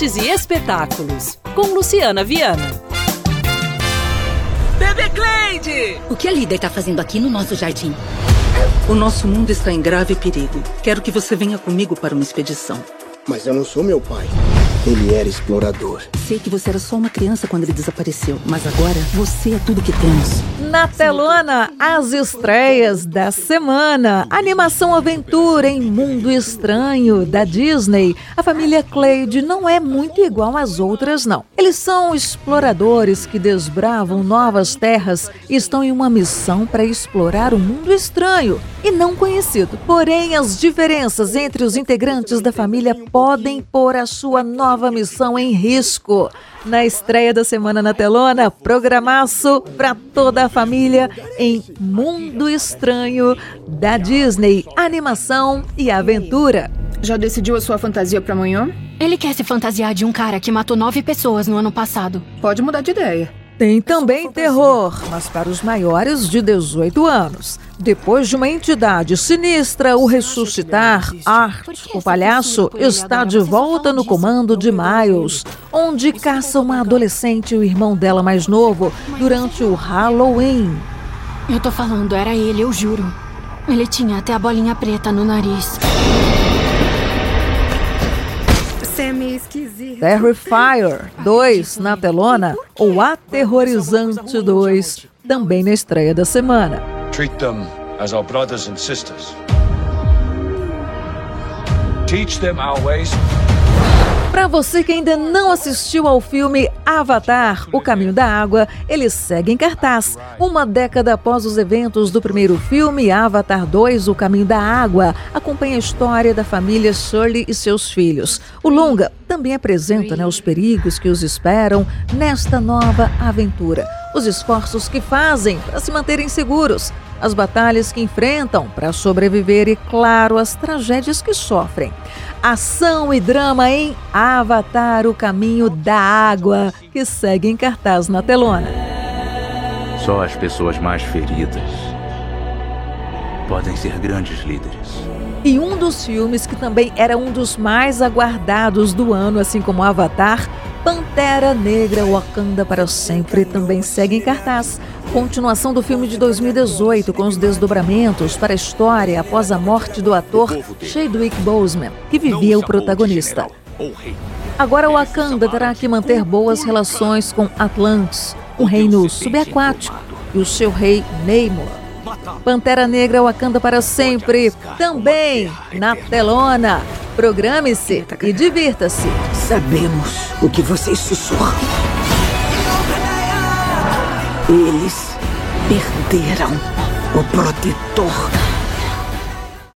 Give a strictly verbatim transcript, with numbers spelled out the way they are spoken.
artes e espetáculos, com Luciana Viana. Bebê Cleide! O que a Líder está fazendo aqui no nosso jardim? O nosso mundo está em grave perigo. Quero que você venha comigo para uma expedição. Mas eu não sou meu pai. Ele era explorador. Sei que você era só uma criança quando ele desapareceu, mas agora você é tudo que temos. Na telona, as estreias da semana. A animação Aventura em Mundo Estranho, da Disney. A família Clade não é muito igual às outras, não. Eles são exploradores que desbravam novas terras e estão em uma missão para explorar um mundo estranho e não conhecido. Porém, as diferenças entre os integrantes da família podem pôr a sua nova Nova missão em risco. Na estreia da semana na telona, programaço para toda a família em Mundo Estranho, da Disney, animação e aventura. Já decidiu a sua fantasia para amanhã? Ele quer se fantasiar de um cara que matou nove pessoas no ano passado. Pode mudar de ideia. Tem também terror, mas para os maiores de dezoito anos. Depois de uma entidade sinistra o ressuscitar, Art, o palhaço, está de volta no comando de Miles, onde caça uma adolescente e o irmão dela mais novo durante o Halloween. Eu tô falando, era ele, eu juro. Ele tinha até a bolinha preta no nariz. Terror Fire dois na telona ou Aterrorizante dois, também na estreia da semana. Treat them as our brothers and sisters. Teach them our ways. Para você que ainda não assistiu ao filme Avatar, O Caminho da Água, ele segue em cartaz. Uma década após os eventos do primeiro filme, Avatar dois, O Caminho da Água, acompanha a história da família Sully e seus filhos. O longa também apresenta, né, os perigos que os esperam nesta nova aventura, os esforços que fazem para se manterem seguros, as batalhas que enfrentam para sobreviver e, claro, as tragédias que sofrem. Ação e drama em Avatar, O Caminho da Água, que segue em cartaz na telona. Só as pessoas mais feridas podem ser grandes líderes. E um dos filmes que também era um dos mais aguardados do ano, assim como Avatar, Pantera Negra, Wakanda para sempre, também segue em cartaz. Continuação do filme de dois mil e dezoito, com os desdobramentos para a história após a morte do ator Chadwick Boseman, que vivia o protagonista. Agora Wakanda terá que manter boas relações com Atlantis, um reino subaquático, e o seu rei Namor. Pantera Negra, Wakanda para sempre, também na telona. Programe-se e divirta-se. Sabemos o que vocês sussurram. Eles perderam o protetor.